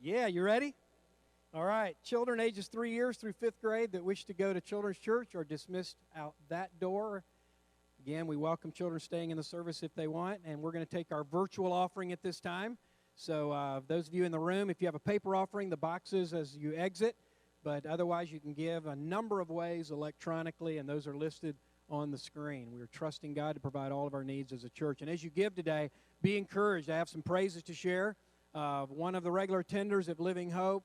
Yeah, you ready? All right. Children ages 3 years through 5th grade that wish to go to children's church are dismissed out that door. Again, we welcome children staying in the service if they want, and we're going to take our virtual offering at this time. So those of you in the room, if you have a paper offering, the boxes as you exit, but otherwise you can give a number of ways electronically, and those are listed on the screen. We're trusting God to provide all of our needs as a church. And as you give today, be encouraged. I have some praises to share. One of the regular attenders at Living Hope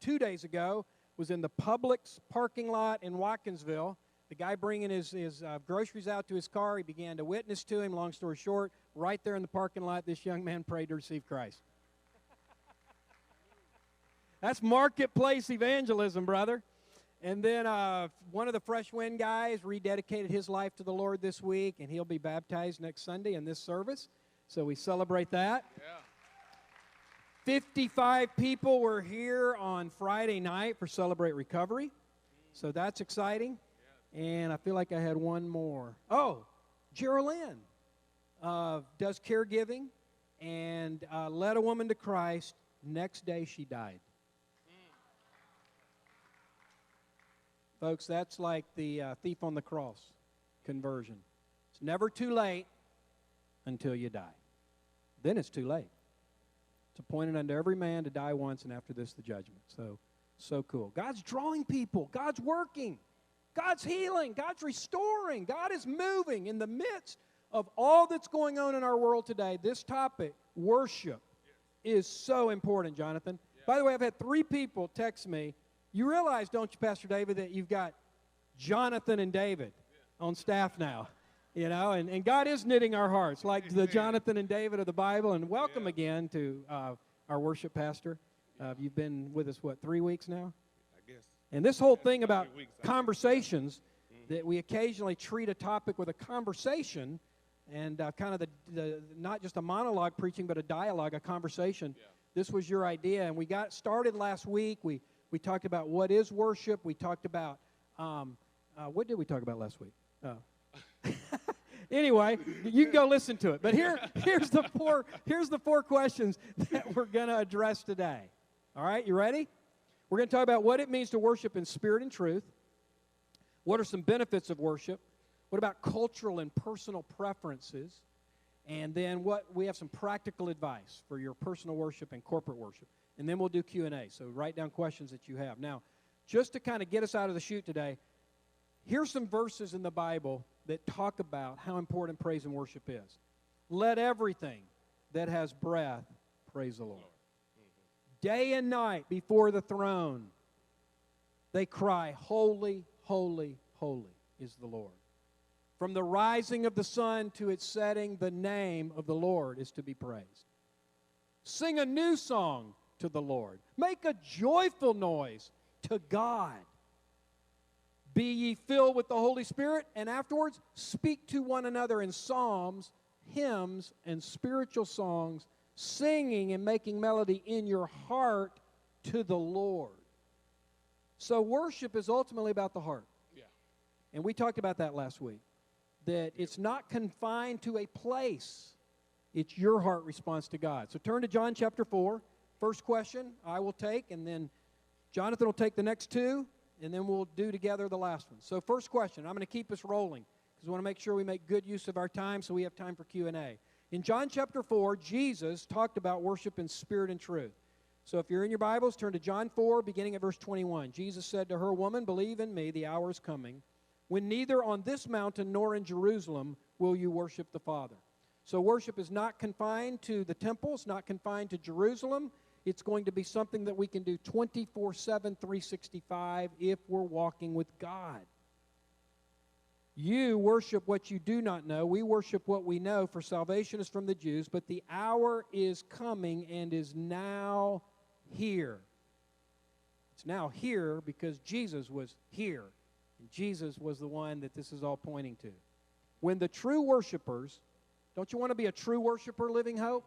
2 days ago was in the Publix parking lot in Watkinsville. The guy bringing his groceries out to his car, he began to witness to him. Long story short, right there in the parking lot, this young man prayed to receive Christ. That's marketplace evangelism, brother. And then one of the Fresh Wind guys rededicated his life to the Lord this week, and he'll be baptized next Sunday in this service. So we celebrate that. Yeah. 55 people were here on Friday night for Celebrate Recovery. So that's exciting. And I feel like I had one more. Oh, Geraldine does caregiving and led a woman to Christ. Next day she died. Folks, that's like the thief on the cross conversion. It's never too late until you die. Then it's too late. It's appointed unto every man to die once, and after this the judgment. So cool. God's drawing people. God's working. God's healing. God's restoring. God is moving in the midst of all that's going on in our world today. This topic, worship, is so important, Jonathan. Yeah. By the way, I've had 3 people text me. You realize, don't you, Pastor David, that you've got Jonathan and David on staff now, you know, and God is knitting our hearts like the Jonathan and David of the Bible. And welcome again to our worship pastor. You've been with us, what, 3 weeks now? I guess. And this whole thing about conversations, that we occasionally treat a topic with a conversation and kind of the not just a monologue preaching, but a dialogue, a conversation. Yeah. This was your idea, and we got started last week. We talked about what is worship. We talked about, what did we talk about last week? Oh. Anyway, you can go listen to it. But here's the four questions that we're going to address today. All right, you ready? We're going to talk about what it means to worship in spirit and truth. What are some benefits of worship? What about cultural and personal preferences? And then we have some practical advice for your personal worship and corporate worship. And then we'll do Q&A, so write down questions that you have. Now, just to kind of get us out of the chute today, here's some verses in the Bible that talk about how important praise and worship is. Let everything that has breath praise the Lord. Day and night before the throne, they cry, holy, holy, holy is the Lord. From the rising of the sun to its setting, the name of the Lord is to be praised. Sing a new song to the Lord. Make a joyful noise to God. Be ye filled with the Holy Spirit, and afterwards speak to one another in psalms, hymns, and spiritual songs, singing and making melody in your heart to the Lord. So worship is ultimately about the heart. Yeah. And we talked about that last week, that it's not confined to a place. It's your heart response to God. So turn to John chapter 4. First question I will take, and then Jonathan will take the next 2, and then we'll do together the last one. So first question, I'm going to keep us rolling because we want to make sure we make good use of our time so we have time for Q&A. In John chapter 4, Jesus talked about worship in spirit and truth. So if you're in your Bibles, turn to John 4, beginning at verse 21. Jesus said to her, "Woman, believe in me, the hour is coming, when neither on this mountain nor in Jerusalem will you worship the Father." So worship is not confined to the temple, it's not confined to Jerusalem. It's going to be something that we can do 24/7, 365 if we're walking with God. You worship what you do not know. We worship what we know, for salvation is from the Jews. But the hour is coming and is now here. It's now here because Jesus was here. And Jesus was the one that this is all pointing to. When the true worshipers, don't you want to be a true worshiper, Living Hope?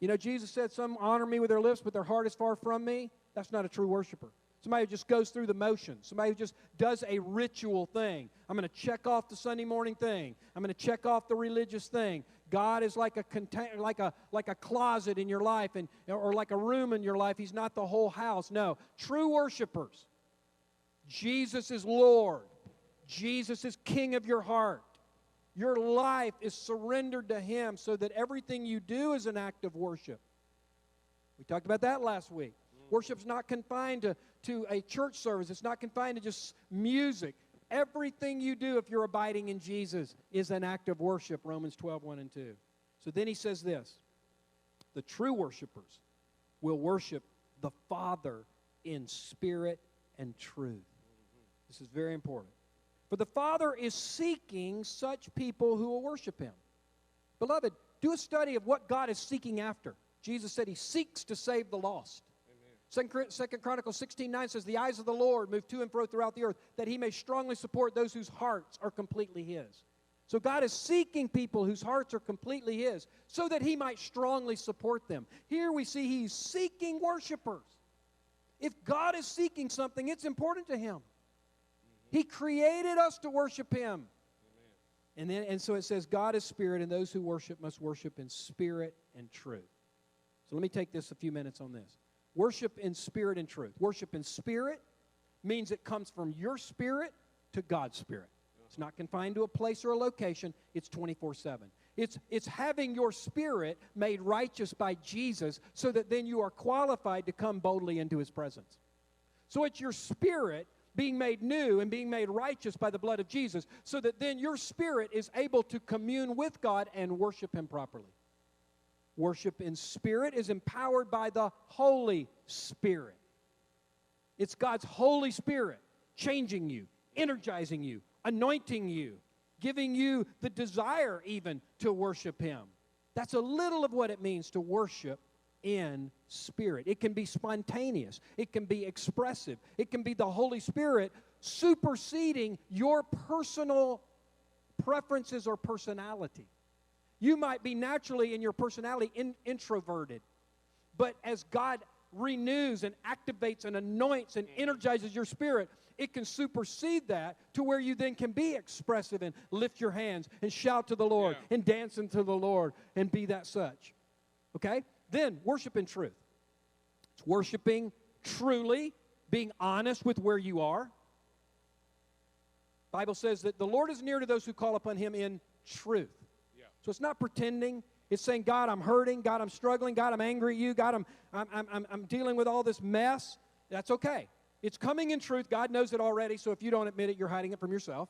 You know, Jesus said, "Some honor me with their lips, but their heart is far from me." That's not a true worshiper. Somebody who just goes through the motions. Somebody who just does a ritual thing. I'm going to check off the Sunday morning thing. I'm going to check off the religious thing. God is like a container, like a closet in your life, and or like a room in your life. He's not the whole house. No, true worshipers. Jesus is Lord. Jesus is King of your heart. Your life is surrendered to Him so that everything you do is an act of worship. We talked about that last week. Worship's not confined to a church service. It's not confined to just music. Everything you do, if you're abiding in Jesus, is an act of worship, Romans 12, 1 and 2. So then he says this, the true worshipers will worship the Father in spirit and truth. This is very important. For the Father is seeking such people who will worship Him. Beloved, do a study of what God is seeking after. Jesus said He seeks to save the lost. 2 Chronicles 16:9 says, the eyes of the Lord move to and fro throughout the earth, that He may strongly support those whose hearts are completely His. So God is seeking people whose hearts are completely His, so that He might strongly support them. Here we see He's seeking worshipers. If God is seeking something, it's important to Him. He created us to worship Him. And so it says, God is spirit, and those who worship must worship in spirit and truth. So let me take this a few minutes on this. Worship in spirit and truth. Worship in spirit means it comes from your spirit to God's spirit. It's not confined to a place or a location. It's 24/7. It's having your spirit made righteous by Jesus so that then you are qualified to come boldly into His presence. So it's your spirit being made new and being made righteous by the blood of Jesus so that then your spirit is able to commune with God and worship Him properly. Worship in spirit is empowered by the Holy Spirit. It's God's Holy Spirit changing you, energizing you, anointing you, giving you the desire even to worship Him. That's a little of what it means to worship in spirit. It can be spontaneous. It can be expressive. It can be the Holy Spirit superseding your personal preferences or personality. You might be naturally in your personality introverted, but as God renews and activates and anoints and energizes your spirit, it can supersede that to where you then can be expressive and lift your hands and shout to the Lord and dance unto the Lord and be that such. Okay? Then worship in truth. It's worshiping truly, being honest with where you are. The Bible says that the Lord is near to those who call upon Him in truth. So it's not pretending. It's saying, God, I'm hurting. God, I'm struggling. God, I'm angry at you. God, I'm dealing with all this mess. That's okay. It's coming in truth. God knows it already, so if you don't admit it, you're hiding it from yourself.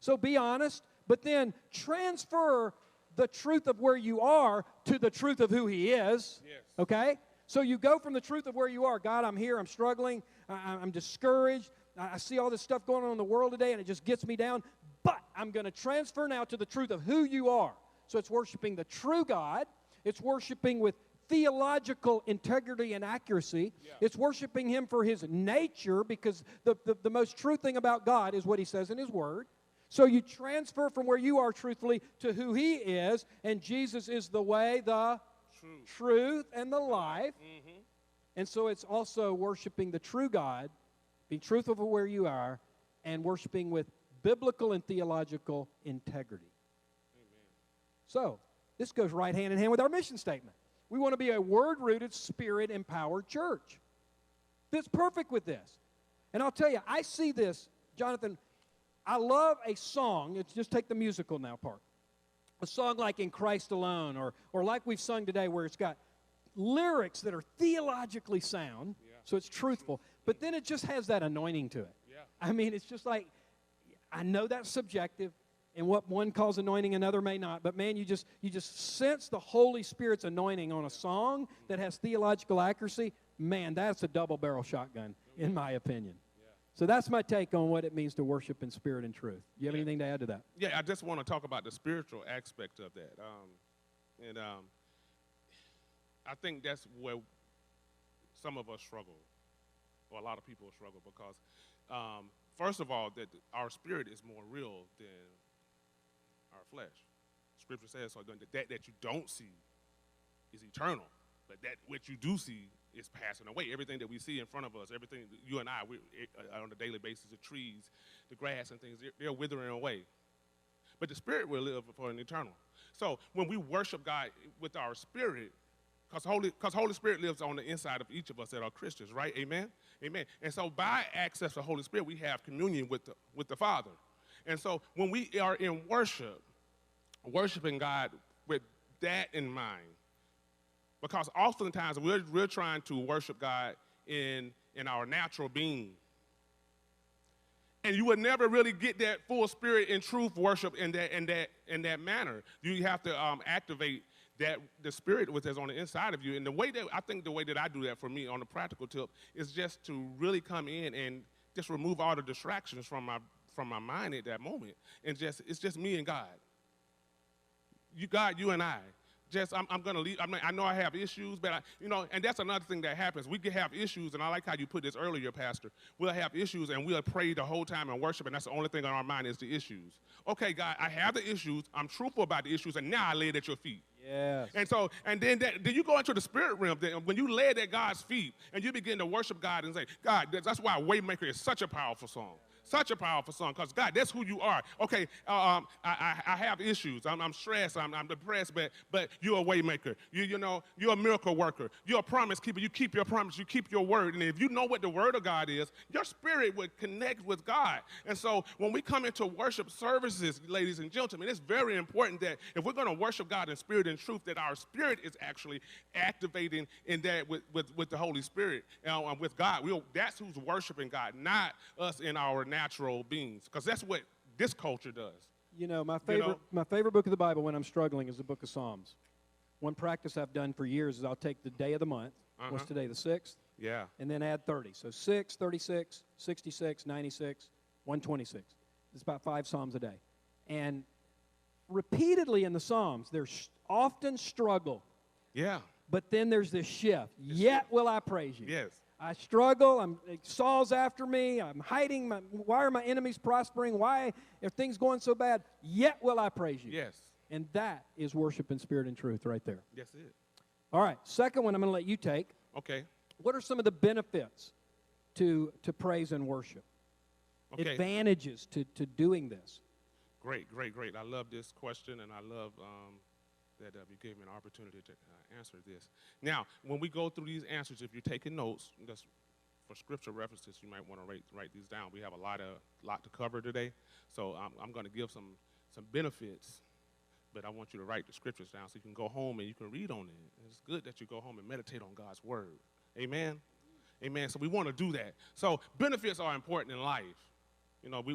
So be honest, but then transfer the truth of where you are to the truth of who He is, okay? So you go from the truth of where you are. God, I'm here. I'm struggling. I'm discouraged. I see all this stuff going on in the world today, and it just gets me down, but I'm going to transfer now to the truth of who you are. So it's worshiping the true God. It's worshiping with theological integrity and accuracy. It's worshiping Him for His nature, because the most true thing about God is what He says in His Word. So you transfer from where you are truthfully to who He is, and Jesus is the way, the truth, and the life. And so it's also worshiping the true God, being truthful for where you are, and worshiping with biblical and theological integrity. So, this goes right hand in hand with our mission statement. We want to be a word-rooted, spirit-empowered church. Fits perfect with this. And I'll tell you, I see this, Jonathan, I love a song. It's just take the musical now part. A song like In Christ Alone, or like we've sung today, where it's got lyrics that are theologically sound, so it's truthful. But then it just has that anointing to it. I mean, it's just like, I know that's subjective. And what one calls anointing, another may not. But, man, you just sense the Holy Spirit's anointing on a song that has theological accuracy. Man, that's a double-barrel shotgun, in my opinion. So that's my take on what it means to worship in spirit and truth. Do you have anything to add to that? Yeah, I just want to talk about the spiritual aspect of that. I think that's where some of us struggle, or a lot of people struggle, because, first of all, that our spirit is more real than our flesh. Scripture says, so that you don't see is eternal, but that what you do see is passing away. Everything that we see in front of us, everything you and I, on a daily basis, the trees, the grass and things, they're withering away. but the spirit will live for an eternal. So when we worship God with our spirit, because Holy Spirit lives on the inside of each of us that are Christians, right? Amen? Amen. And so by access to Holy Spirit, we have communion with the Father. And so when we are in worship, worshiping God with that in mind, because oftentimes we're trying to worship God in our natural being. And you would never really get that full spirit and truth worship in that manner. You have to activate that the spirit which is on the inside of you. And the way that I do that for me on the practical tip is just to really come in and just remove all the distractions from my mind at that moment. And just it's just me and God. You and I. Just I'm gonna leave. I know I have issues, but and that's another thing that happens. We can have issues, and I like how you put this earlier, Pastor. We'll have issues, and we'll pray the whole time and worship, and that's the only thing on our mind is the issues. Okay, God, I have the issues. I'm truthful about the issues, and now I lay it at your feet. Yes. And so, and then you go into the spirit realm. Then when you lay it at God's feet, and you begin to worship God and say, God, that's why Waymaker is such a powerful song. Such a powerful song, because God, that's who you are. Okay, I have issues. I'm stressed. I'm depressed. But you're a waymaker. You're a miracle worker. You're a promise keeper. You keep your promise. You keep your word. And if you know what the word of God is, your spirit would connect with God. And so when we come into worship services, ladies and gentlemen, it's very important that if we're going to worship God in spirit and truth, that our spirit is actually activating in that with the Holy Spirit and with God. That's who's worshiping God, not us in our natural beings, because that's what this culture does. My favorite book of the Bible when I'm struggling is the book of Psalms. One practice I've done for years is I'll take the day of the month. What's today, the 6th? Yeah. And then add 30. So 6, 36, 66, 96, 126. It's about 5 Psalms a day. And repeatedly in the Psalms, there's often struggle. Yeah. But then there's this shift. Yet will I praise you. Yes. I struggle. Saul's after me. I'm hiding. Why are my enemies prospering? Why are things going so bad? Yet will I praise you. Yes. And that is worship in spirit and truth right there. Yes, it is. All right. Second one I'm going to let you take. Okay. What are some of the benefits to praise and worship? Okay. Advantages to doing this? Great. I love this question, and I love that you gave me an opportunity to answer this. Now, when we go through these answers, if you're taking notes, just for scripture references, you might want to write these down. We have a lot to cover today, so I'm going to give some benefits, but I want you to write the scriptures down so you can go home and you can read on it. It's good that you go home and meditate on God's word. Amen? Amen. So we want to do that. So benefits are important in life.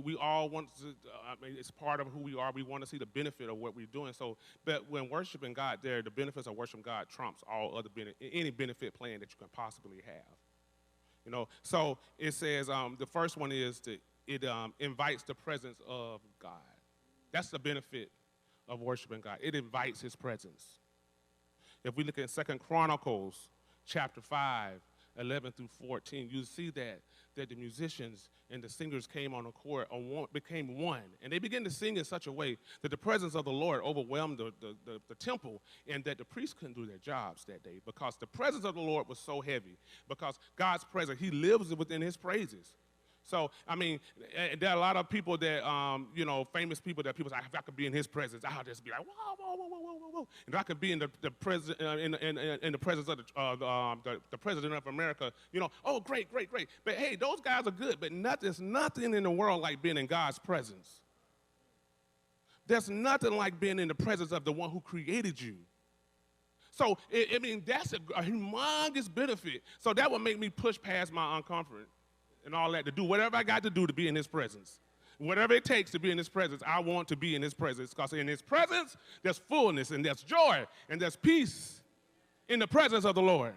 We all want to, it's part of who we are. We want to see the benefit of what we're doing. So, but when worshiping God the benefits of worshiping God trumps all other any benefit plan that you can possibly have. So it says the first one is that it invites the presence of God. That's the benefit of worshiping God. It invites his presence. If we look at 2 Chronicles chapter 5, 11 through 14, you see that the musicians and the singers came on a chord, became one, and they began to sing in such a way that the presence of the Lord overwhelmed the temple, and that the priests couldn't do their jobs that day because the presence of the Lord was so heavy, because God's presence, he lives within his praises. So, there are a lot of people that, famous people that people say, if I could be in his presence, I'll just be like, whoa. And if I could be in the presence of the president of America, oh, great. But, hey, those guys are good, but there's nothing in the world like being in God's presence. There's nothing like being in the presence of the one who created you. So, that's a humongous benefit. So that would make me push past my uncomfort and all that to do whatever I got to do to be in his presence. Whatever it takes to be in his presence, I want to be in his presence, because in his presence, there's fullness and there's joy and there's peace in the presence of the Lord.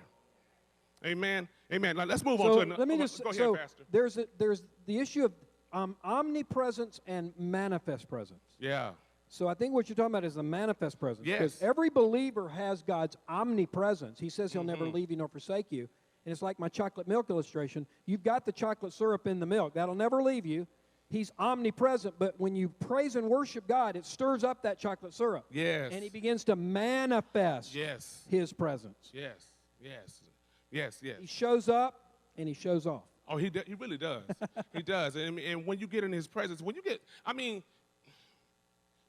Amen. Amen. Now, let's move on to another. Go ahead, Pastor. There's the issue of omnipresence and manifest presence. Yeah. So I think what you're talking about is the manifest presence. Yes. Because every believer has God's omnipresence. He says he'll never leave you nor forsake you. And it's like my chocolate milk illustration. You've got the chocolate syrup in the milk. That'll never leave you. He's omnipresent. But when you praise and worship God, it stirs up that chocolate syrup. Yes. And he begins to manifest his presence. Yes. He shows up and he shows off. Oh, he really does. He does. And when you get in his presence, when you get,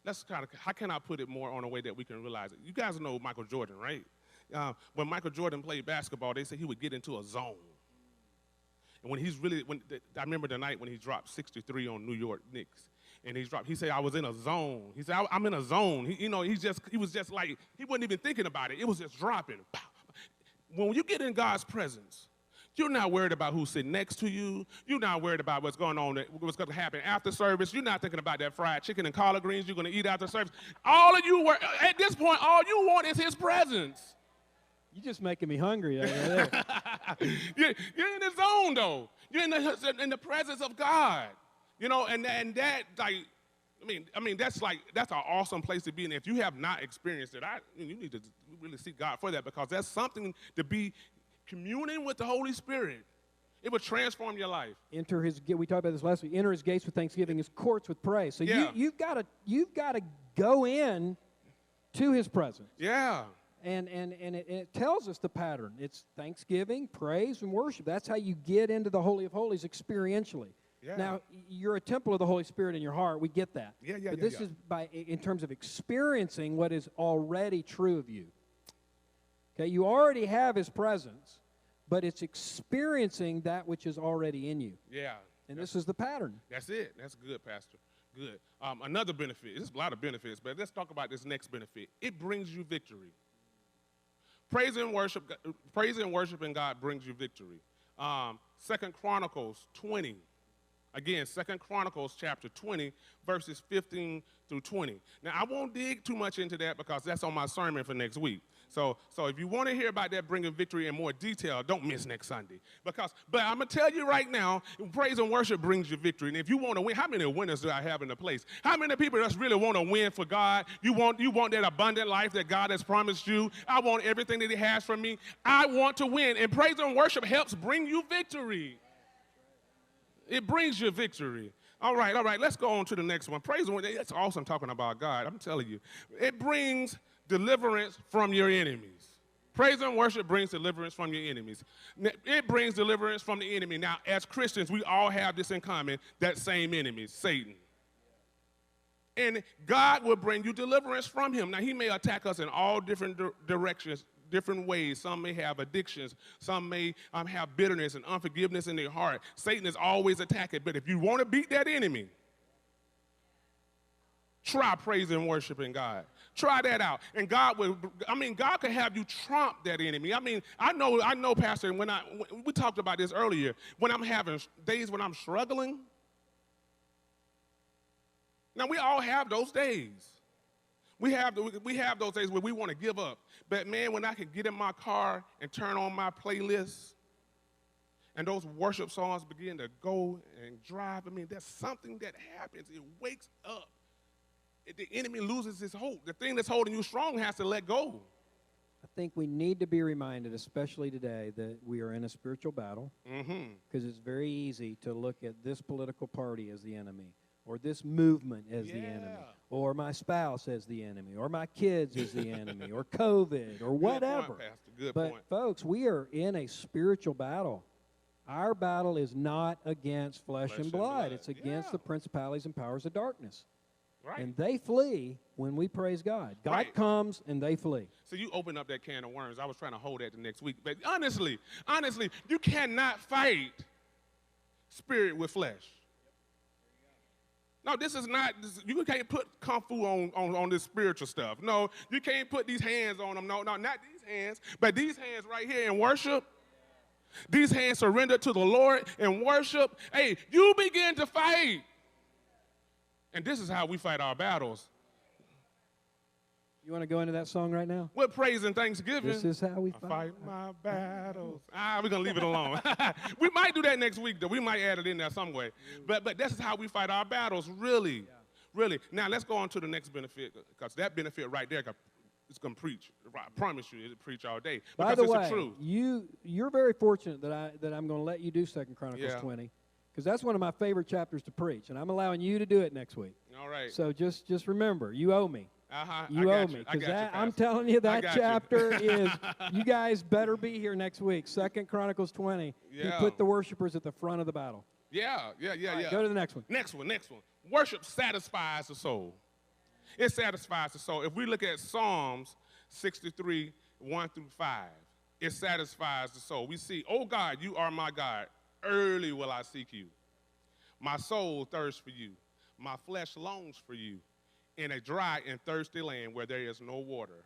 let's kind of, how can I put it more on a way that we can realize it? You guys know Michael Jordan, right? When Michael Jordan played basketball, they said he would get into a zone. And when he's really, I remember the night when he dropped 63 on New York Knicks, and he said, I was in a zone. He said, I'm in a zone. He was just like, he wasn't even thinking about it. It was just dropping. When you get in God's presence, you're not worried about who's sitting next to you. You're not worried about what's going on, what's going to happen after service. You're not thinking about that fried chicken and collard greens you're going to eat after service. All of you were, at this point, all you want is his presence. You're just making me hungry over there. You're in the zone, though. You're in the presence of God. You know, and that, like, I mean, that's like, that's an awesome place to be in. If you have not experienced it, you need to really seek God for that, because that's something to be communing with the Holy Spirit. It will transform your life. We talked about this last week. Enter his gates with thanksgiving, his courts with praise. So yeah. you've got to go in to his presence. Yeah. And it tells us the pattern. It's thanksgiving, praise, and worship. That's how you get into the Holy of Holies experientially. Yeah. Now, you're a temple of the Holy Spirit in your heart. We get that. But this is in terms of experiencing what is already true of you. Okay, you already have his presence, but it's experiencing that which is already in you. Yeah. And this is the pattern. That's it. That's good, Pastor. Good. Another benefit. There's a lot of benefits, but let's talk about this next benefit. It brings you victory. Praise and worship in God brings you victory. 2 Chronicles 20. Again, 2 Chronicles chapter 20, verses 15 through 20. Now, I won't dig too much into that because that's on my sermon for next week. So if you want to hear about that bringing victory in more detail, don't miss next Sunday. But I'm going to tell you right now, praise and worship brings you victory. And if you want to win, how many winners do I have in the place? How many people that really want to win for God? You want that abundant life that God has promised you? I want everything that he has for me. I want to win. And praise and worship helps bring you victory. It brings you victory. All right. Let's go on to the next one. Praise and worship. That's awesome talking about God. I'm telling you. It brings deliverance from your enemies. Praise and worship brings deliverance from your enemies. It brings deliverance from the enemy. Now, as Christians, we all have this in common, that same enemy, Satan. And God will bring you deliverance from him. Now, he may attack us in all different directions, different ways. Some may have addictions. Some may have bitterness and unforgiveness in their heart. Satan is always attacking. But if you want to beat that enemy, try praise and worshiping God. Try that out. And God could have you trump that enemy. I know, Pastor, we talked about this earlier. When I'm having days when I'm struggling. Now, we all have those days. We have those days where we want to give up. But, man, when I can get in my car and turn on my playlist and those worship songs begin to go and drive, that's something that happens. It wakes up. The enemy loses his hope. The thing that's holding you strong has to let go. I think we need to be reminded, especially today, that we are in a spiritual battle, because it's very easy to look at this political party as the enemy, or this movement as the enemy, or my spouse as the enemy, or my kids as the enemy, or COVID, or whatever. Good point, Pastor. Good point. Folks, we are in a spiritual battle. Our battle is not against flesh and blood. It's against the principalities and powers of darkness. Right. And they flee when we praise God. God comes and they flee. So you open up that can of worms. I was trying to hold that the next week. But honestly, you cannot fight spirit with flesh. No, this is not, you can't put kung fu on this spiritual stuff. No, you can't put these hands on them. No, not these hands, but these hands right here in worship. These hands surrender to the Lord in worship. Hey, you begin to fight. And this is how we fight our battles. You want to go into that song right now? With praise and thanksgiving. This is how we fight my battles. We're going to leave it alone. We might do that next week, though. We might add it in there some way. But this is how we fight our battles, really. Yeah. Really. Now, let's go on to the next benefit, because that benefit right there, it's going to preach. I promise you, it'll preach all day. By the way, you're very fortunate that I'm going to let you do 2 Chronicles 20. Because that's one of my favorite chapters to preach, and I'm allowing you to do it next week. All right. So just remember, you owe me. You owe me. Because I'm telling you, that chapter is, you guys better be here next week. 2 Chronicles 20. Yeah. He put the worshipers at the front of the battle. Yeah. Right, go to the next one. Worship satisfies the soul. It satisfies the soul. If we look at Psalms 63, 1 through 5, it satisfies the soul. We see, oh God, you are my God. Early will I seek you. My soul thirsts for you. My flesh longs for you in a dry and thirsty land where there is no water.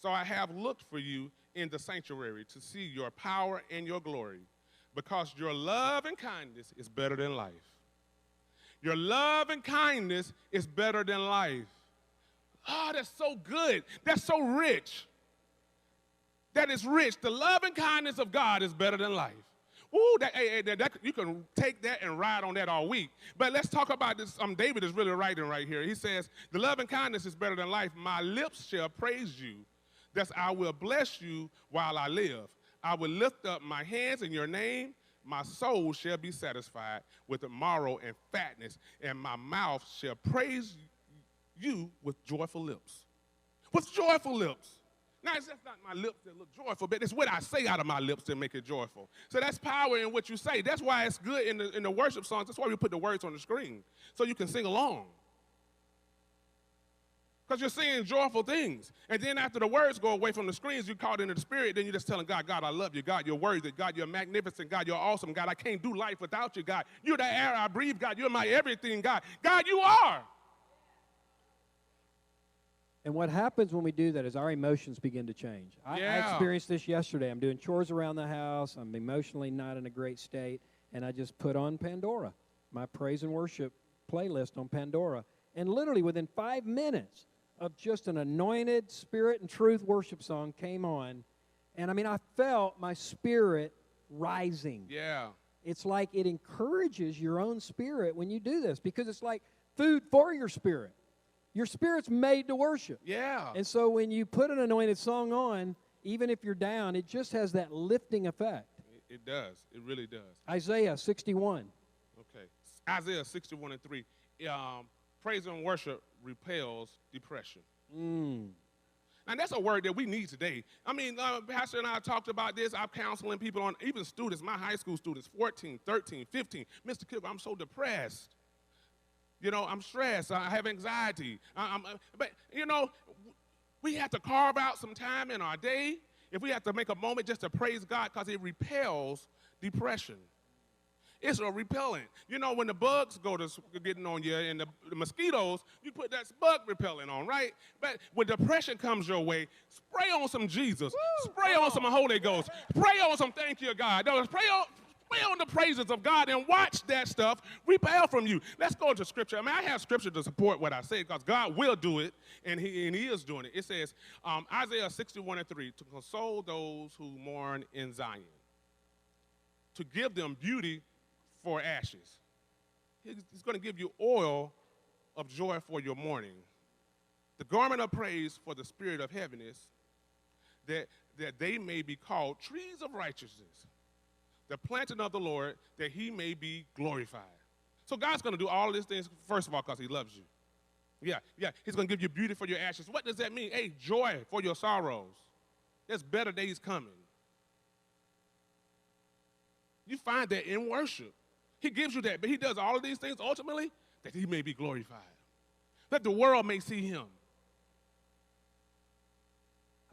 So I have looked for you in the sanctuary to see your power and your glory, because your love and kindness is better than life. Your love and kindness is better than life. Oh, that's so good. That's so rich. That is rich. The love and kindness of God is better than life. Ooh, that you can take that and ride on that all week. But let's talk about this. David is really writing right here. He says, the love and kindness is better than life. My lips shall praise you. Thus I will bless you while I live. I will lift up my hands in your name. My soul shall be satisfied with the marrow and fatness, and my mouth shall praise you with joyful lips. With joyful lips. Now, it's just not my lips that look joyful, but it's what I say out of my lips that make it joyful. So that's power in what you say. That's why it's good in the worship songs. That's why we put the words on the screen, so you can sing along. Because you're singing joyful things. And then after the words go away from the screens, you're caught into the spirit, then you're just telling God, God, I love you. God, you're worthy. God, you're magnificent. God, you're awesome. God, I can't do life without you, God. You're the air I breathe, God. You're my everything, God. God, you are. And what happens when we do that is our emotions begin to change. I experienced this yesterday. I'm doing chores around the house. I'm emotionally not in a great state. And I just put on Pandora, my praise and worship playlist on Pandora. And literally within 5 minutes of just an anointed spirit and truth worship song came on. And, I mean, I felt my spirit rising. Yeah. It's like it encourages your own spirit when you do this, because it's like food for your spirit. Your spirit's made to worship. Yeah. And so when you put an anointed song on, even if you're down, it just has that lifting effect. It does. It really does. Isaiah 61. Okay. Isaiah 61 and 3. Praise and worship repels depression. And that's a word that we need today. I mean, Pastor and I talked about this. I'm counseling people on, even students, my high school students, 14, 13, 15. Mr. Kilgore, I'm so depressed. You know, I'm stressed. I have anxiety. But, you know, we have to carve out some time in our day, if we have to make a moment just to praise God, because it repels depression. It's a repellent. You know, when the bugs go to getting on you and the mosquitoes, you put that bug repellent on, right? But when depression comes your way, spray on some Jesus. Woo, spray on some Holy Ghost. Spray on some thank you, God. No, spray on the praises of God and watch that stuff repel from you. Let's go to Scripture. I mean, I have Scripture to support what I say, because God will do it, and He is doing it. It says, Isaiah 61 and 3, to console those who mourn in Zion, to give them beauty for ashes. He's going to give you oil of joy for your mourning, the garment of praise for the spirit of heaviness, that they may be called trees of righteousness, the planting of the Lord, that He may be glorified. So God's going to do all these things, first of all, because He loves you. Yeah. He's going to give you beauty for your ashes. What does that mean? Hey, joy for your sorrows. There's better days coming. You find that in worship. He gives you that, but He does all of these things ultimately that He may be glorified, that the world may see Him.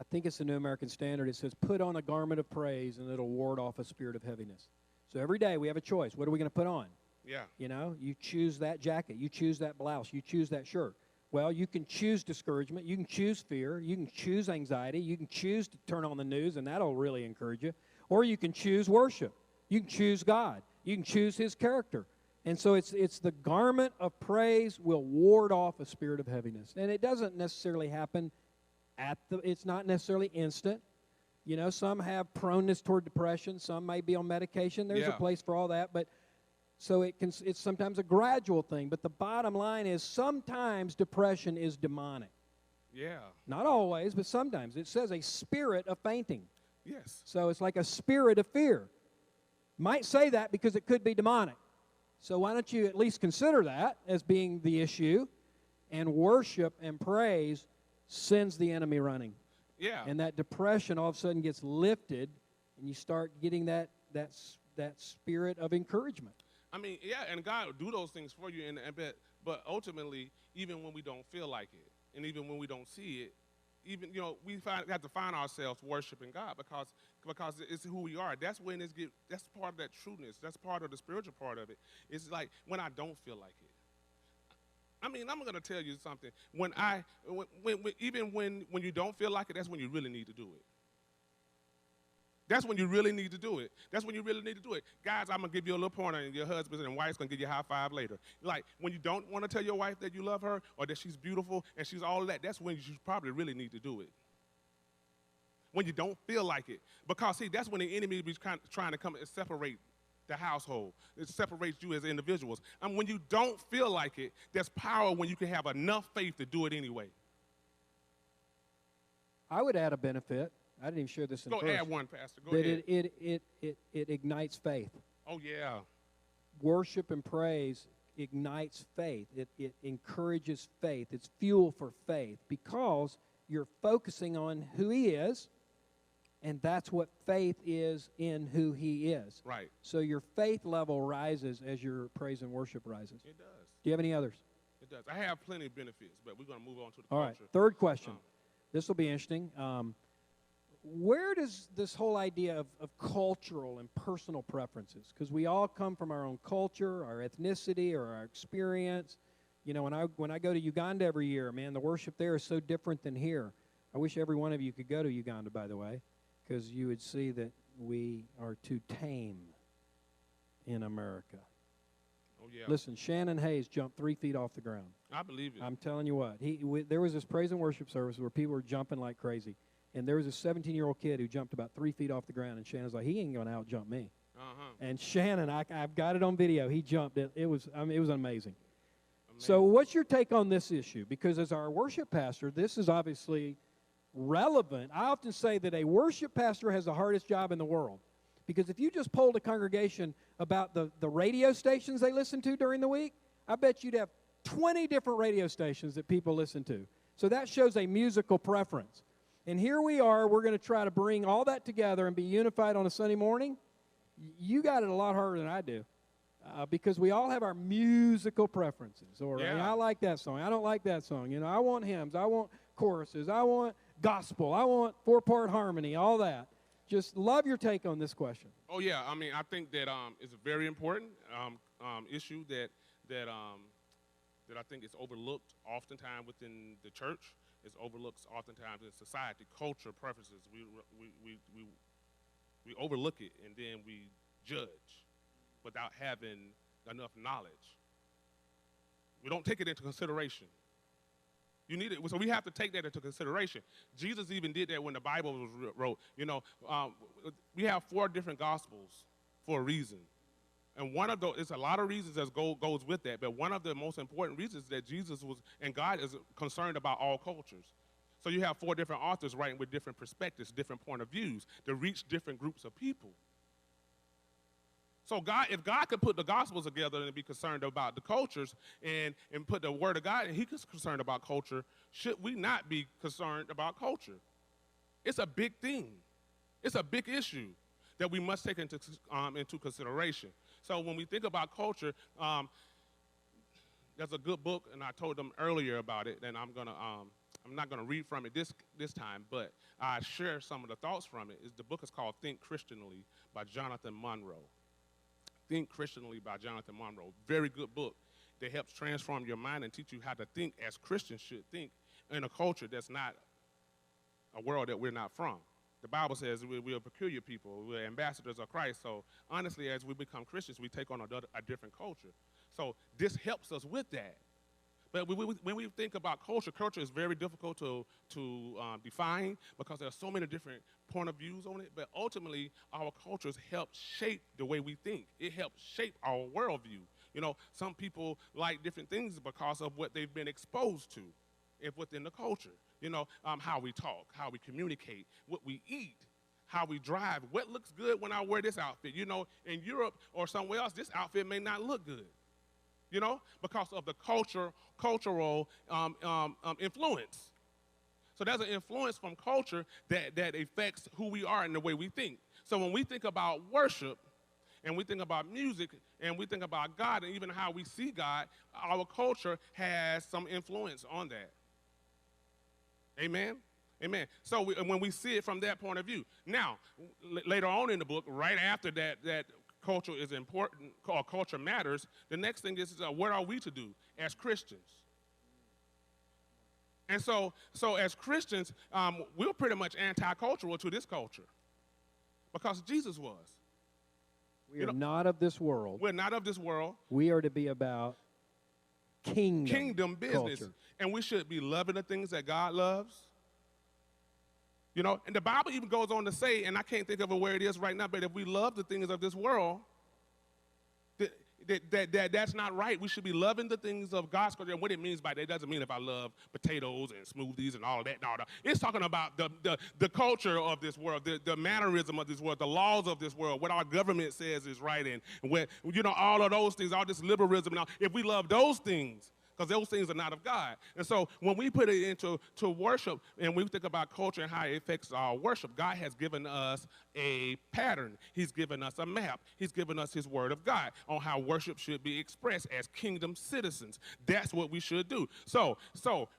I think it's the New American Standard. It says, put on a garment of praise, and it'll ward off a spirit of heaviness. So every day we have a choice. What are we going to put on? Yeah. You know, you choose that jacket. You choose that blouse. You choose that shirt. Well, you can choose discouragement. You can choose fear. You can choose anxiety. You can choose to turn on the news, and that'll really encourage you. Or you can choose worship. You can choose God. You can choose His character. And so it's the garment of praise will ward off a spirit of heaviness. And it doesn't necessarily happen it's not necessarily instant. You know, some have proneness toward depression. Some may be on medication. There's a place for all that. But so it's sometimes a gradual thing. But the bottom line is sometimes depression is demonic. Yeah. Not always, but sometimes. It says a spirit of fainting. Yes. So it's like a spirit of fear. Might say that because it could be demonic. So why don't you at least consider that as being the issue, and worship and praise sends the enemy running. Yeah. And that depression all of a sudden gets lifted, and you start getting that spirit of encouragement. I mean, yeah, and God will do those things for you, but ultimately, even when we don't feel like it, and even when we don't see it, even, you know, we have to find ourselves worshiping God because it's who we are. That's when it's that's part of that trueness. That's part of the spiritual part of it. It's like when I don't feel like it. I mean, I'm going to tell you something. Even when you don't feel like it, that's when you really need to do it. That's when you really need to do it. That's when you really need to do it. Guys, I'm going to give you a little pointer, and your husbands and wives going to give you a high five later. Like, when you don't want to tell your wife that you love her or that she's beautiful and she's all that, that's when you probably really need to do it. When you don't feel like it. Because, see, that's when the enemy is trying to come and separate the household. It separates you as individuals. And when you don't feel like it, there's power when you can have enough faith to do it anyway. I would add a benefit. I didn't even share this in first. Add one, Pastor. Go ahead. It ignites faith. Oh, yeah. Worship and praise ignites faith. It encourages faith. It's fuel for faith because you're focusing on who He is, and that's what faith is in who He is. Right. So your faith level rises as your praise and worship rises. It does. Do you have any others? It does. I have plenty of benefits, but we're going to move on to the culture. All right, third question. This will be interesting. Where does this whole idea of cultural and personal preferences, because we all come from our own culture, our ethnicity, or our experience. You know, when I go to Uganda every year, man, the worship there is so different than here. I wish every one of you could go to Uganda, by the way, because you would see that we are too tame in America. Oh, yeah. Listen, Shannon Hayes jumped 3 feet off the ground. I believe it. I'm telling you what. There was this praise and worship service where people were jumping like crazy. And there was a 17-year-old kid who jumped about 3 feet off the ground, and Shannon's like, he ain't going to out-jump me. Uh-huh. And Shannon, I've got it on video. He jumped it. It was amazing. So what's your take on this issue? Because as our worship pastor, this is obviously relevant. I often say that a worship pastor has the hardest job in the world. Because if you just polled a congregation about the radio stations they listen to during the week, I bet you'd have 20 different radio stations that people listen to. So that shows a musical preference. And here we are, we're going to try to bring all that together and be unified on a Sunday morning. You got it a lot harder than I do because we all have our musical preferences. Or yeah. I like that song. I don't like that song. You know, I want hymns. I want choruses. I want gospel. I want four-part harmony, all that. Just love your take on this question. Oh, yeah. I mean, I think that it's a very important issue that I think is overlooked oftentimes within the church. It's overlooked oftentimes in society, culture, preferences. We overlook it, and then we judge without having enough knowledge. We don't take it into consideration. You need it, so we have to take that into consideration. Jesus even did that when the Bible was wrote. You know, we have 4 different gospels for a reason. And one of those, it's a lot of reasons that goes with that, but one of the most important reasons that Jesus was, and God is concerned about all cultures. So you have 4 different authors writing with different perspectives, different point of views to reach different groups of people. So God, if God could put the Gospels together and be concerned about the cultures and put the Word of God, and He is concerned about culture, should we not be concerned about culture? It's a big thing. It's a big issue that we must take into consideration. So when we think about culture, there's a good book, and I told them earlier about it, and I'm not gonna read from it this time, but I share some of the thoughts from it. The book is called Think Christianly by Jonathan Monroe. Think Christianly by Jonathan Monroe. Very good book that helps transform your mind and teach you how to think as Christians should think in a culture that's not a world that we're not from. The Bible says we are peculiar people. We're ambassadors of Christ. So, honestly, as we become Christians, we take on a different culture. So, this helps us with that. But when we think about culture, culture is very difficult to define because there are so many different point of views on it. But ultimately, our cultures help shape the way we think. It helps shape our worldview. You know, some people like different things because of what they've been exposed to within the culture. You know, how we talk, how we communicate, what we eat, how we drive, what looks good when I wear this outfit. You know, in Europe or somewhere else, this outfit may not look good, you know, because of the cultural influence. So there's an influence from culture that affects who we are and the way we think. So when we think about worship and we think about music and we think about God and even how we see God, our culture has some influence on that. Amen? Amen. So when we see it from that point of view. Now, later on in the book, right after that culture is important, or culture matters, the next thing is what are we to do as Christians? And so as Christians, we're pretty much anti-cultural to this culture because Jesus was. We are not of this world. We're not of this world. We are to be about kingdom business. Culture. And we should be loving the things that God loves. You know, and the Bible even goes on to say, and I can't think of where it is right now, but if we love the things of this world, that's not right. We should be loving the things of God's culture. And what it means by that doesn't mean if I love potatoes and smoothies and all of that. No, no. It's talking about the culture of this world, the mannerism of this world, the laws of this world, what our government says is right, and what, you know, all of those things, all this liberalism. Now, if we love those things, because those things are not of God. And so when we put it into worship and we think about culture and how it affects our worship, God has given us a pattern. He's given us a map. He's given us his word of God on how worship should be expressed as kingdom citizens. That's what we should do. So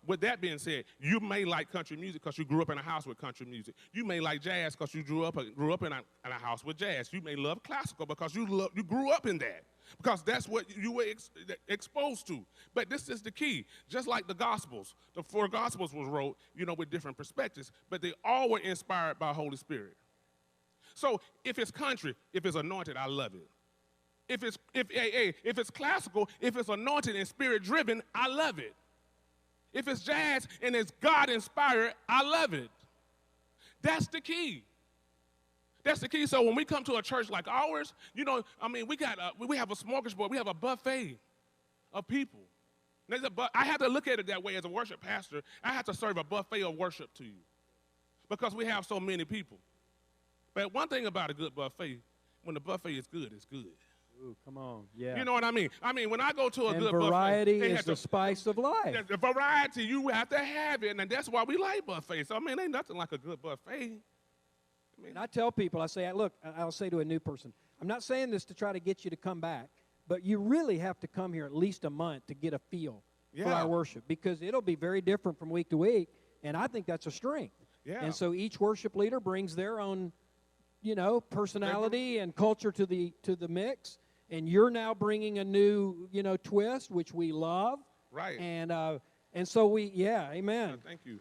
with that being said, you may like country music because you grew up in a house with country music. You may like jazz because you grew up in a house with jazz. You may love classical because you grew up in that. Because that's what you were exposed to. But this is the key. Just like the Gospels, the four Gospels was wrote, you know, with different perspectives, but they all were inspired by Holy Spirit. So if it's country, if it's anointed, I love it. If it's classical, if it's anointed and spirit-driven, I love it. If it's jazz and it's God-inspired, I love it. That's the key. That's the key. So when we come to a church like ours, you know, I mean, we have a smorgasbord. We have a buffet of people. I have to look at it that way as a worship pastor. I have to serve a buffet of worship to you because we have so many people. But one thing about a good buffet, when the buffet is good, it's good. Ooh, come on, yeah. You know what I mean? I mean, when I go to a good buffet. Variety is the spice of life. The variety, you have to have it, and that's why we like buffets. I mean, ain't nothing like a good buffet. And I tell people, I say, look, I'll say to a new person, I'm not saying this to try to get you to come back, but you really have to come here at least a month to get a feel for our worship because it'll be very different from week to week, and I think that's a strength. Yeah. And so each worship leader brings their own, you know, personality and culture to the mix, and you're now bringing a new, you know, twist, which we love. Right. And so we, yeah, amen. Yeah, thank you.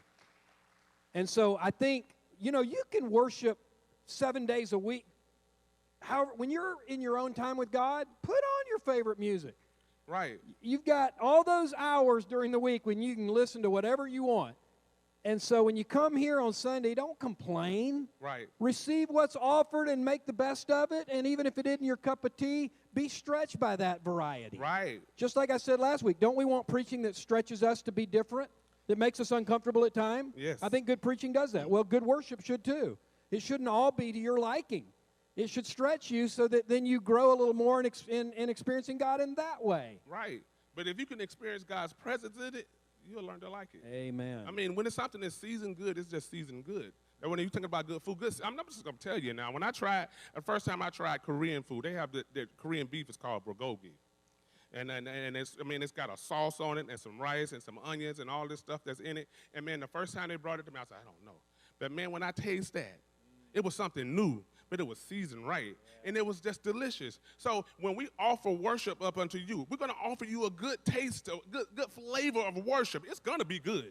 And so I think, you know, you can worship 7 days a week. However, when you're in your own time with God, put on your favorite music. Right. You've got all those hours during the week when you can listen to whatever you want. And so when you come here on Sunday, don't complain. Right. Receive what's offered and make the best of it. And even if it isn't your cup of tea, be stretched by that variety. Right. Just like I said last week, don't we want preaching that stretches us to be different, that makes us uncomfortable at times? Yes. I think good preaching does that. Well, good worship should too. It shouldn't all be to your liking. It should stretch you so that then you grow a little more in experiencing God in that way. Right. But if you can experience God's presence in it, you'll learn to like it. Amen. I mean, when it's something that's seasoned good, it's just seasoned good. And when you think about good food, I'm not just going to tell you now. When I tried, the first time I tried Korean food, they have the Korean beef is called bulgogi. And it's, I mean, it's got a sauce on it and some rice and some onions and all this stuff that's in it. And, man, the first time they brought it to me, I said, I don't know. But, man, when I taste that, it was something new, but it was seasoned right. Yeah. And it was just delicious. So when we offer worship up unto you, we're going to offer you a good taste, a good flavor of worship. It's going to be good.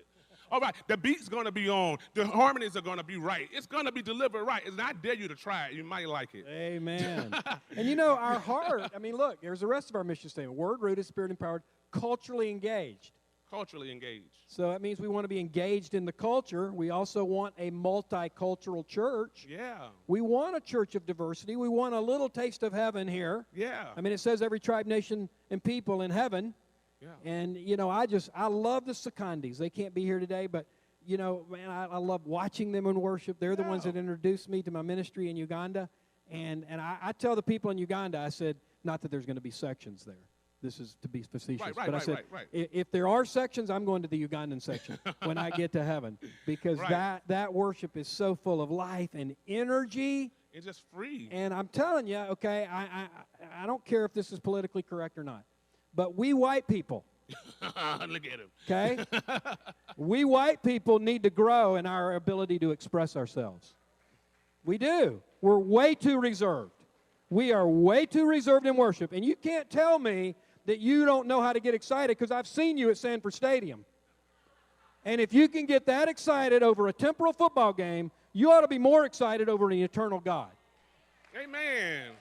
All right, the beat's going to be on. The harmonies are going to be right. It's going to be delivered right. And I dare you to try it. You might like it. Amen. And, you know, our heart, I mean, look, there's the rest of our mission statement. Word rooted, spirit empowered, culturally engaged. Culturally engaged. So that means we want to be engaged in the culture. We also want a multicultural church. Yeah. We want a church of diversity. We want a little taste of heaven here. Yeah. I mean, it says every tribe, nation, and people in heaven. Yeah. And, you know, I love the Secundes. They can't be here today, but, you know, man, I love watching them in worship. They're the ones that introduced me to my ministry in Uganda. And I tell the people in Uganda, I said, not that there's going to be sections there. This is to be facetious. But I said, if there are sections, I'm going to the Ugandan section when I get to heaven. Because that worship is so full of life and energy. It's just free. And I'm telling you, okay, I don't care if this is politically correct or not. But we white people Look at him. Okay? We white people need to grow in our ability to express ourselves. We do. We're way too reserved. We are way too reserved in worship. And you can't tell me that you don't know how to get excited, because I've seen you at Sanford Stadium. And if you can get that excited over a temporal football game, you ought to be more excited over an eternal God. Amen.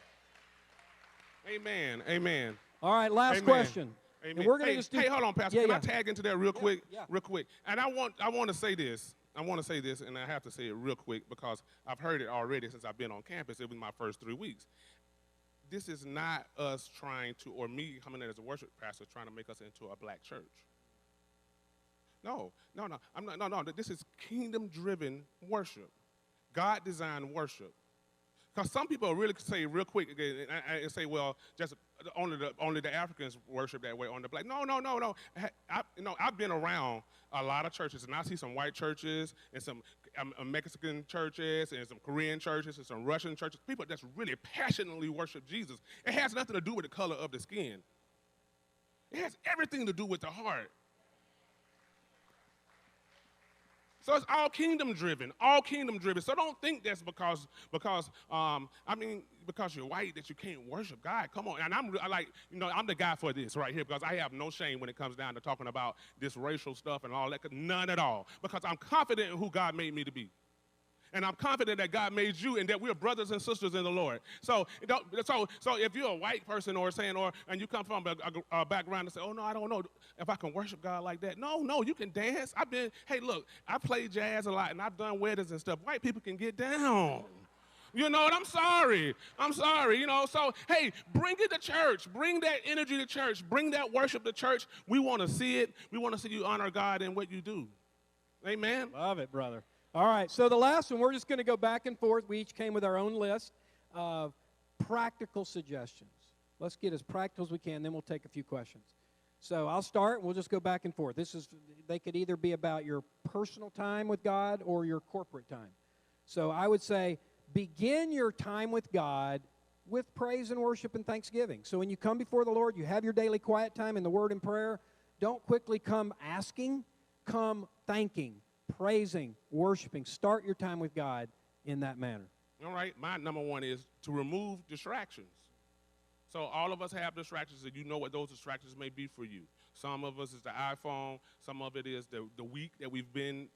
Amen. Amen. All right, last question. Amen. And we're going to just do... Hey, hold on, Pastor. Can I tag into that real quick? Yeah. Real quick. And I want to say this. I want to say this, and I have to say it real quick because I've heard it already since I've been on campus. It was my first 3 weeks. This is not us trying to, or me coming in as a worship pastor, trying to make us into a black church. No. I'm not. No. This is kingdom-driven worship. God-designed worship. Because some people really say real quick and say, well, just only the Africans worship that way, only the black. No. I've been around a lot of churches, and I see some white churches and some Mexican churches and some Korean churches and some Russian churches, people that really passionately worship Jesus. It has nothing to do with the color of the skin. It has everything to do with the heart. So it's all kingdom driven. So don't think that's because you're white that you can't worship God. Come on. And I'm the guy for this right here, because I have no shame when it comes down to talking about this racial stuff and all that. None at all. Because I'm confident in who God made me to be. And I'm confident that God made you and that we're brothers and sisters in the Lord. So if you're a white person and you come from a background and say, oh, no, I don't know if I can worship God like that. No, you can dance. I play jazz a lot, and I've done weddings and stuff. White people can get down. You know what? I'm sorry. So, hey, bring it to church. Bring that energy to church. Bring that worship to church. We want to see it. We want to see you honor God in what you do. Amen? Love it, brother. All right, so the last one, we're just going to go back and forth. We each came with our own list of practical suggestions. Let's get as practical as we can, then we'll take a few questions. So I'll start, and we'll just go back and forth. They could either be about your personal time with God or your corporate time. So I would say begin your time with God with praise and worship and thanksgiving. So when you come before the Lord, you have your daily quiet time in the Word and prayer. Don't quickly come asking, come thanking. Praising, worshiping. Start your time with God in that manner. All right. My number one is to remove distractions. So all of us have distractions, and you know what those distractions may be for you. Some of us is the iPhone. Some of it is the week that we've been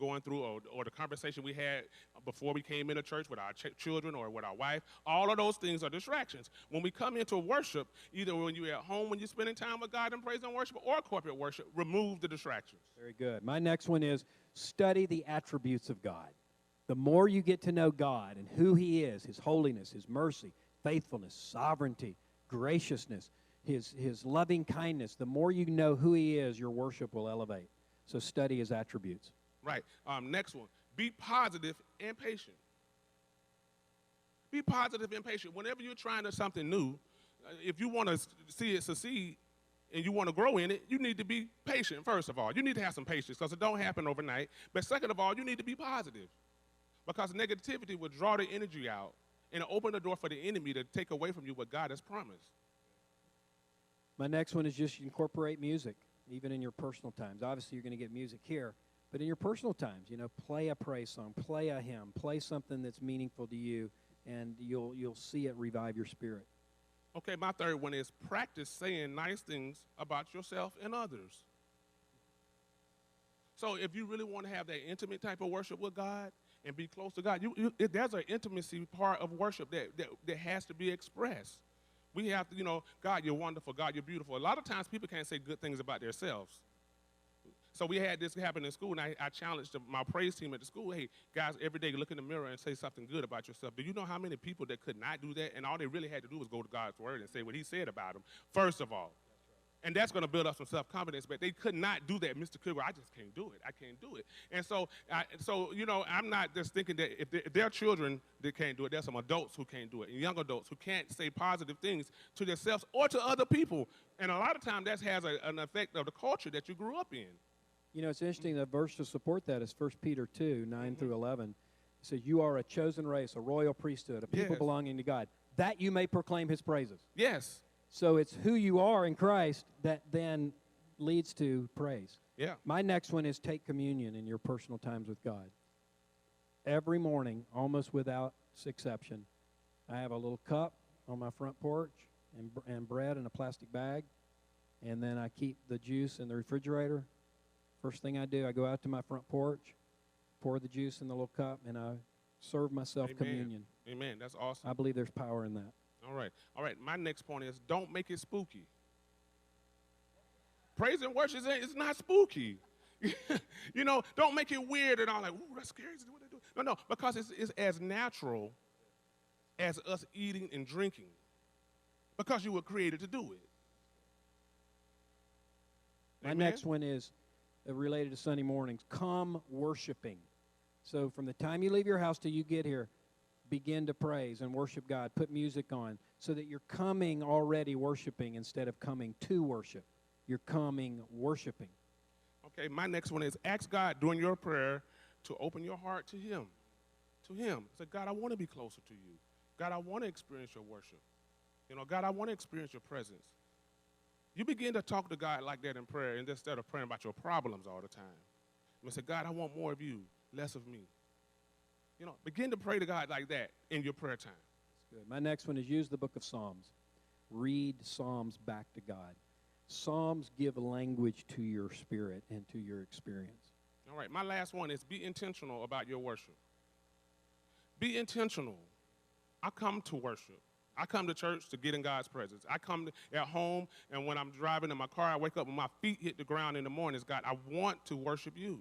going through, or the conversation we had before we came into church with our children or with our wife. All of those things are distractions. When we come into worship, either when you're at home, when you're spending time with God in praise and worship, or corporate worship, remove the distractions. Very good. My next one is study the attributes of God. The more you get to know God and who He is, His holiness, His mercy, faithfulness, sovereignty, graciousness, His loving kindness, the more you know who He is, your worship will elevate. So study His attributes. Right. Next one. Be positive and patient. Be positive and patient. Whenever you're trying to something new, if you want to see it succeed and you want to grow in it, you need to be patient, first of all. You need to have some patience because it don't happen overnight. But second of all, you need to be positive, because negativity will draw the energy out and open the door for the enemy to take away from you what God has promised. My next one is just incorporate music, even in your personal times. Obviously, you're going to get music here. But in your personal times, play a praise song, play a hymn, play something that's meaningful to you, and you'll see it revive your spirit. Okay, my third one is practice saying nice things about yourself and others. So if you really want to have that intimate type of worship with God and be close to God, there's an intimacy part of worship that has to be expressed. We have to, God, you're wonderful, God, you're beautiful. A lot of times people can't say good things about themselves. So we had this happen in school, and I challenged my praise team at the school, hey, guys, every day look in the mirror and say something good about yourself. Do you know how many people that could not do that, and all they really had to do was go to God's word and say what He said about them, first of all? And that's going to build up some self-confidence, but they could not do that. Mr. Kilgore, I just can't do it. I can't do it. And so I'm not just thinking that if there are children that can't do it, there's some adults who can't do it, and young adults who can't say positive things to themselves or to other people. And a lot of times that has an effect of the culture that you grew up in. It's interesting, the verse to support that is 1 Peter 2, 9 through 11. It says, you are a chosen race, a royal priesthood, a people belonging to God, that you may proclaim His praises. Yes. So it's who you are in Christ that then leads to praise. Yeah. My next one is take communion in your personal times with God. Every morning, almost without exception, I have a little cup on my front porch and bread in a plastic bag, and then I keep the juice in the refrigerator. First thing I do, I go out to my front porch, pour the juice in the little cup, and I serve myself communion. Amen. That's awesome. I believe there's power in that. All right. All right. My next point is don't make it spooky. Praise and worship is not spooky. You know, don't make it weird and all like, ooh, that's scary. What they do? No, because it's as natural as us eating and drinking because you were created to do it. My next one is related to Sunday mornings. Come worshiping. So from the time you leave your house till you get here, begin to praise and worship God. Put music on so that you're coming already worshiping instead of coming to worship. You're coming worshiping. Okay, my next one is ask God during your prayer to open your heart to Him. To Him. Say, God, I want to be closer to you. God, I want to experience your worship. You know, God, I want to experience your presence. You begin to talk to God like that in prayer instead of praying about your problems all the time. You say, God, I want more of you, less of me. You know, begin to pray to God like that in your prayer time. That's good. My next one is use the book of Psalms. Read Psalms back to God. Psalms give language to your spirit and to your experience. All right, my last one is be intentional about your worship. Be intentional. I come to worship. I come to church to get in God's presence. I come at home, and when I'm driving in my car, I wake up and my feet hit the ground in the mornings. God, I want to worship you.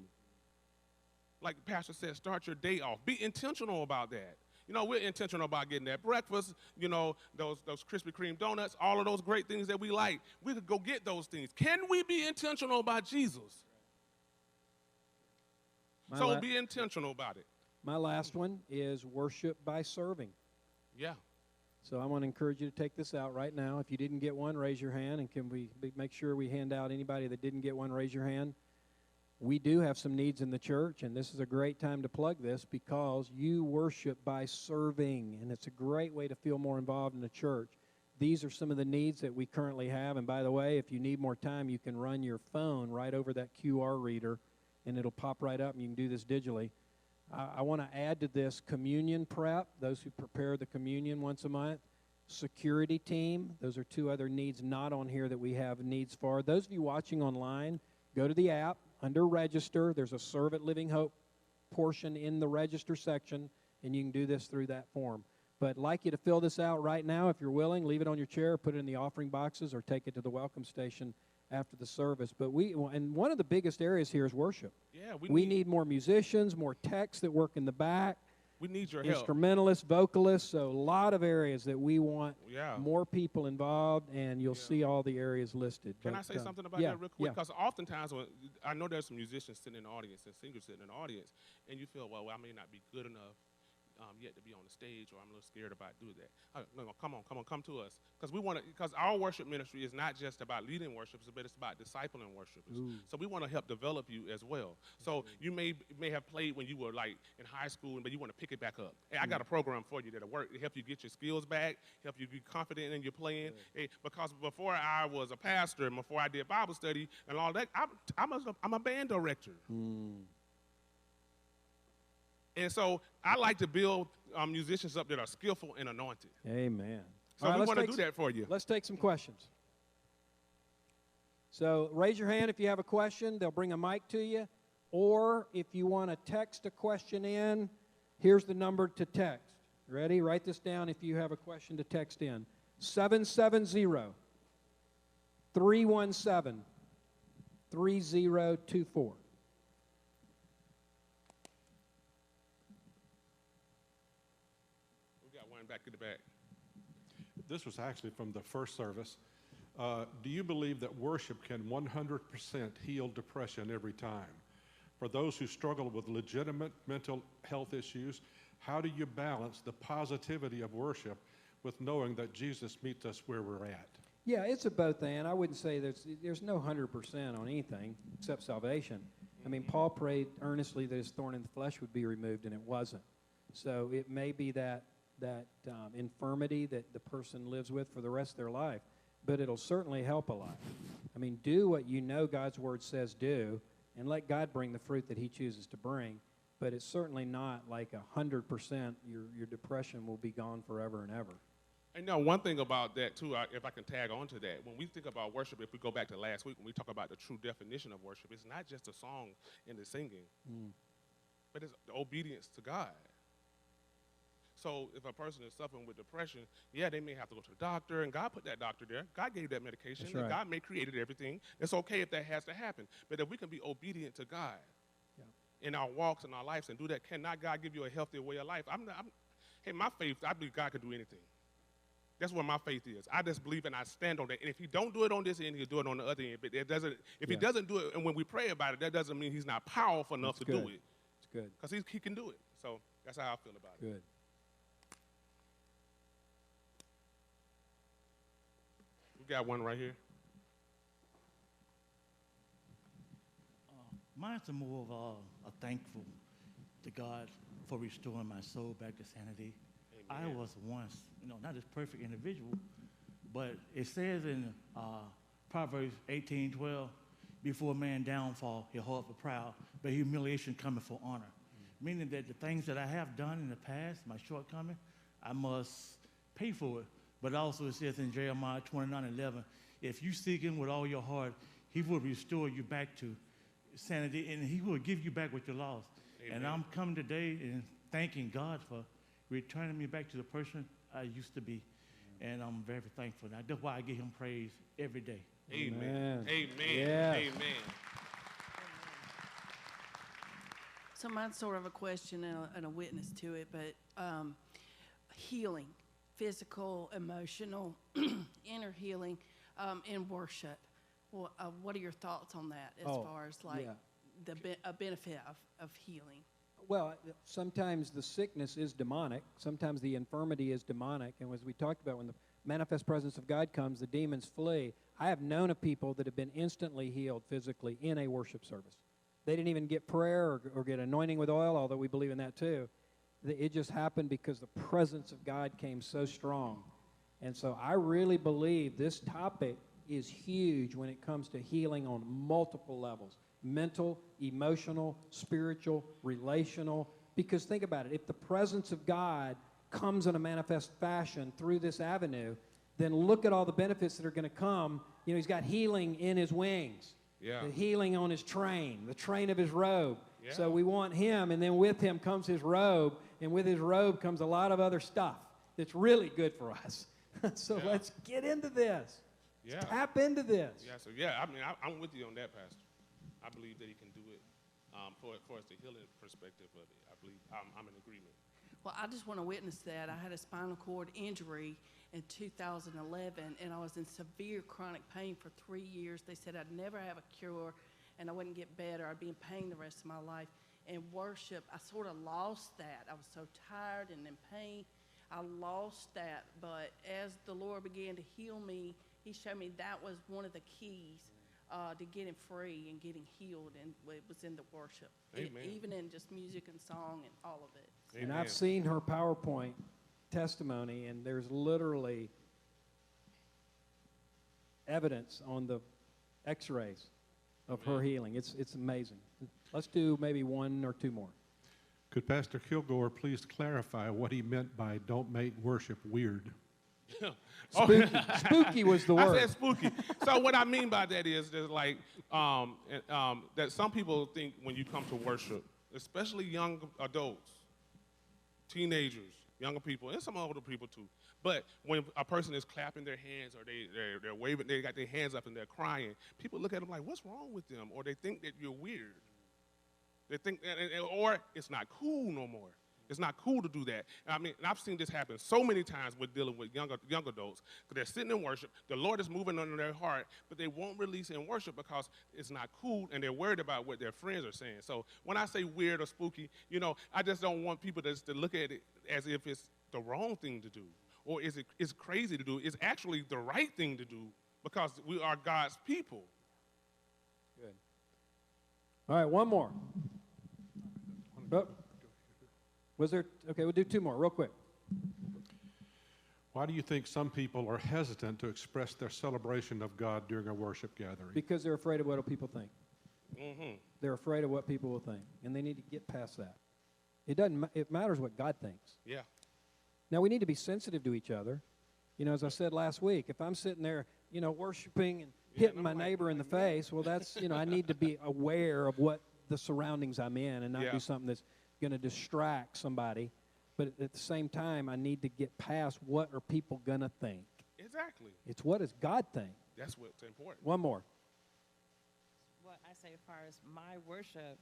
Like the pastor said, start your day off. Be intentional about that. You know, we're intentional about getting that breakfast, you know, those Krispy Kreme donuts, all of those great things that we like. We could go get those things. Can we be intentional about Jesus? So be intentional about it. My last one is worship by serving. Yeah. So I want to encourage you to take this out right now. If you didn't get one, raise your hand. And can we make sure we hand out anybody that didn't get one, raise your hand. We do have some needs in the church, and this is a great time to plug this because you worship by serving, and it's a great way to feel more involved in the church. These are some of the needs that we currently have. And by the way, if you need more time, you can run your phone right over that QR reader, and it'll pop right up, and you can do this digitally. I want to add to this communion prep, those who prepare the communion once a month, security team. Those are two other needs not on here that we have needs for. Those of you watching online, go to the app. Under Register, there's a Serve at Living Hope portion in the Register section, and you can do this through that form. But I'd like you to fill this out right now. If you're willing, leave it on your chair, put it in the offering boxes, or take it to the welcome station after the service. But one of the biggest areas here is worship. Yeah, we need more musicians, more techs that work in the back. We need your help. Instrumentalists, vocalists, so a lot of areas that we want more people involved, and you'll see all the areas listed. Can I say something about that real quick? Because oftentimes, I know there's some musicians sitting in the audience and singers sitting in the audience, and you feel, well, I may not be good enough yet to be on the stage, or I'm a little scared about doing that. No, come on, come to us. Because we want to. Because our worship ministry is not just about leading worshipers, but it's about discipling worshipers. Ooh. So we want to help develop you as well. So you may have played when you were like in high school, but you want to pick it back up. Hey, I got a program for you that'll work to help you get your skills back, help you be confident in your playing. Yeah. Hey, because before I was a pastor and before I did Bible study and all that, I'm a band director. Mm. And so I like to build musicians up that are skillful and anointed. Amen. So we want to do that for you. Let's take some questions. So raise your hand if you have a question. They'll bring a mic to you. Or if you want to text a question in, here's the number to text. Ready? Write this down if you have a question to text in. 770-317-3024. Back to the back. This was actually from the first service. Do you believe that worship can 100% heal depression every time? For those who struggle with legitimate mental health issues, how do you balance the positivity of worship with knowing that Jesus meets us where we're at? Yeah, it's a both and. I wouldn't say there's no 100% on anything except salvation. I mean, Paul prayed earnestly that his thorn in the flesh would be removed, and it wasn't. So it may be that infirmity that the person lives with for the rest of their life. but it'll certainly help a lot. I mean, do what you know God's Word says do, and let God bring the fruit that He chooses to bring, but it's certainly not like 100% your depression will be gone forever and ever. And now, one thing about that, too, if I can tag on to that, when we think about worship, if we go back to last week, when we talk about the true definition of worship, it's not just the song and the singing, but it's the obedience to God. So if a person is suffering with depression, yeah, they may have to go to the doctor, and God put that doctor there. God gave that medication, right. And God may created everything. It's okay if that has to happen, but if we can be obedient to God in our walks and our lives and do that, cannot God give you a healthier way of life? Hey, my faith, I believe God can do anything. That's where my faith is. I just believe and I stand on that. And if He don't do it on this end, He'll do it on the other end. But it doesn't. If He doesn't do it, and when we pray about it, that doesn't mean He's not powerful enough to do it. It's good. Because He can do it. So that's how I feel about it. Good. We got one right here. Mine's more of a thankful to God for restoring my soul back to sanity. I was once, not this perfect individual, but it says in Proverbs 18:12, before a man downfall, he heart for proud, but humiliation cometh for honor. Meaning that the things that I have done in the past, my shortcoming, I must pay for it. But also it says in Jeremiah 29:11, if you seek Him with all your heart, He will restore you back to sanity, and He will give you back what you lost. Amen. And I'm coming today and thanking God for returning me back to the person I used to be, and I'm very thankful. Now, that's why I give Him praise every day. Amen. Amen. Amen. Yeah. Amen. So mine's sort of a question and a witness to it, but healing, physical, emotional, inner healing in worship. Well, what are your thoughts on that as far as the benefit of healing? Well, sometimes the sickness is demonic. Sometimes the infirmity is demonic. And as we talked about, when the manifest presence of God comes, the demons flee. I have known of people that have been instantly healed physically in a worship service. They didn't even get prayer or get anointing with oil, although we believe in that too. It just happened because the presence of God came so strong. And so I really believe this topic is huge when it comes to healing on multiple levels. Mental, emotional, spiritual, relational. Because think about it. If the presence of God comes in a manifest fashion through this avenue, then look at all the benefits that are going to come. He's got healing in His wings. Yeah. The healing on His train, the train of His robe. Yeah. So we want Him, and then with Him comes His robe, and with His robe comes a lot of other stuff that's really good for us. So let's get into this. Yeah. Tap into this. Yeah, so I'm with you on that, Pastor. I believe that He can do it for us, the healing perspective of it. I believe I'm in agreement. Well, I just want to witness that. I had a spinal cord injury in 2011, and I was in severe chronic pain for 3 years. They said I'd never have a cure, and I wouldn't get better. I'd be in pain the rest of my life. And worship, I sort of lost that. I was so tired and in pain. I lost that. But as the Lord began to heal me, He showed me that was one of the keys to getting free and getting healed, and it was in the worship, even in just music and song and all of it. So. And I've seen her PowerPoint testimony, and there's literally evidence on the X-rays of her healing. It's amazing. Let's do maybe one or two more. Could Pastor Kilgore please clarify what he meant by "Don't make worship weird"? Spooky. Spooky was the word. I said spooky. So what I mean by that is there's like that some people think when you come to worship, especially young adults, teenagers, younger people, and some older people too. But when a person is clapping their hands or they're waving, they got their hands up and they're crying, people look at them like, what's wrong with them? Or they think that you're weird. They think, or it's not cool no more. It's not cool to do that. I mean, I've seen this happen so many times with dealing with young adults. They're sitting in worship. The Lord is moving under their heart, but they won't release in worship because it's not cool, and they're worried about what their friends are saying. So when I say weird or spooky, I just don't want people to look at it as if it's the wrong thing to do or it's crazy to do. It's actually the right thing to do because we are God's people. Good. All right, one more. Was there? Okay, we'll do two more real quick. Why do you think some people are hesitant to express their celebration of God during a worship gathering? Because they're afraid of what people think. Mm-hmm. They're afraid of what people will think, and they need to get past that. It doesn't. It matters what God thinks. Yeah. Now, we need to be sensitive to each other. You know, as I said last week, if I'm sitting there, you know, worshiping and hitting my neighbor in the face, well, that's, you know, I need to be aware of what the surroundings I'm in and not do something that's going to distract somebody. But at the same time, I need to get past what are people going to think. Exactly. It's what does God think. That's what's important. One more. What I say as far as my worship,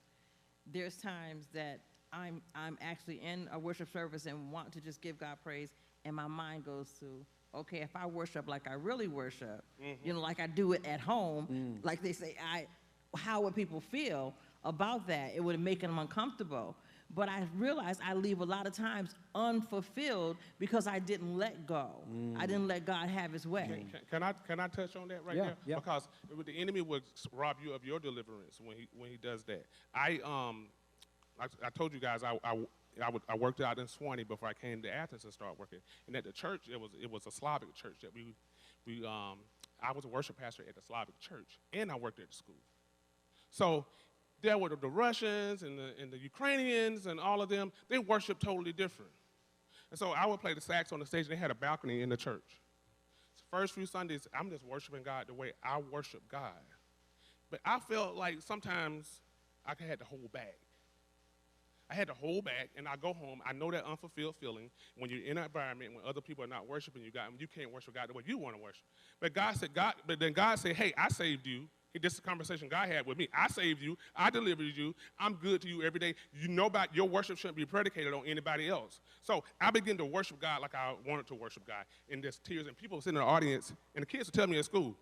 there's times that I'm actually in a worship service and want to just give God praise, and my mind goes to, okay, if I worship like I really worship, mm-hmm. you know, like I do it at home, like they say, how would people feel about that? It would make them uncomfortable. But I realize I leave a lot of times unfulfilled because I didn't let go. I didn't let God have his way. Can I touch on that right now? Yeah. Because the enemy would rob you of your deliverance when he does that. I told you guys I worked out in Swanee before I came to Athens and started working. And at the church, it was a Slavic church that we I was a worship pastor at the Slavic church, and I worked at the school. So there were the Russians and the Ukrainians and all of them. They worshiped totally different. And so I would play the sax on the stage, and they had a balcony in the church. So first few Sundays, I'm just worshiping God the way I worship God. But I felt like sometimes I had to hold back. I had to hold back, and I go home. I know that unfulfilled feeling when you're in an environment when other people are not worshiping you, God, and you can't worship God the way you want to worship. But God said, hey, I saved you. This is the conversation God had with me. I saved you. I delivered you. I'm good to you every day. You know about your worship shouldn't be predicated on anybody else. So I began to worship God like I wanted to worship God. And there's tears, and people sitting in the audience, and the kids would tell me at school,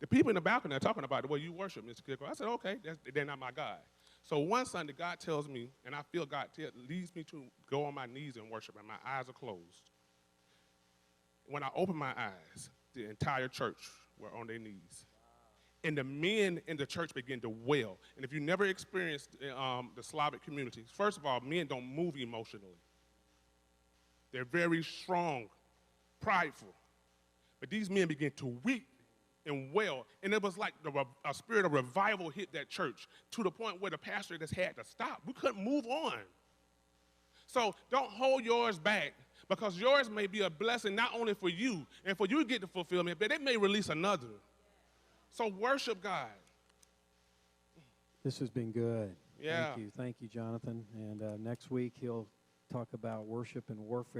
the people in the balcony are talking about the way you worship, Mr. Kilgore. I said, okay, they're not my God. So one Sunday, God tells me, and I feel God leads me to go on my knees and worship, and my eyes are closed. When I open my eyes, the entire church were on their knees. And the men in the church begin to wail. And if you never experienced the Slavic community, first of all, men don't move emotionally. They're very strong, prideful. But these men begin to weep and wail. And it was like a spirit of revival hit that church to the point where the pastor just had to stop. We couldn't move on. So don't hold yours back, because yours may be a blessing not only for you and for you to get the fulfillment, but it may release another. So worship God. This has been good. Yeah. Thank you. Thank you, Jonathan. And next week he'll talk about worship and warfare.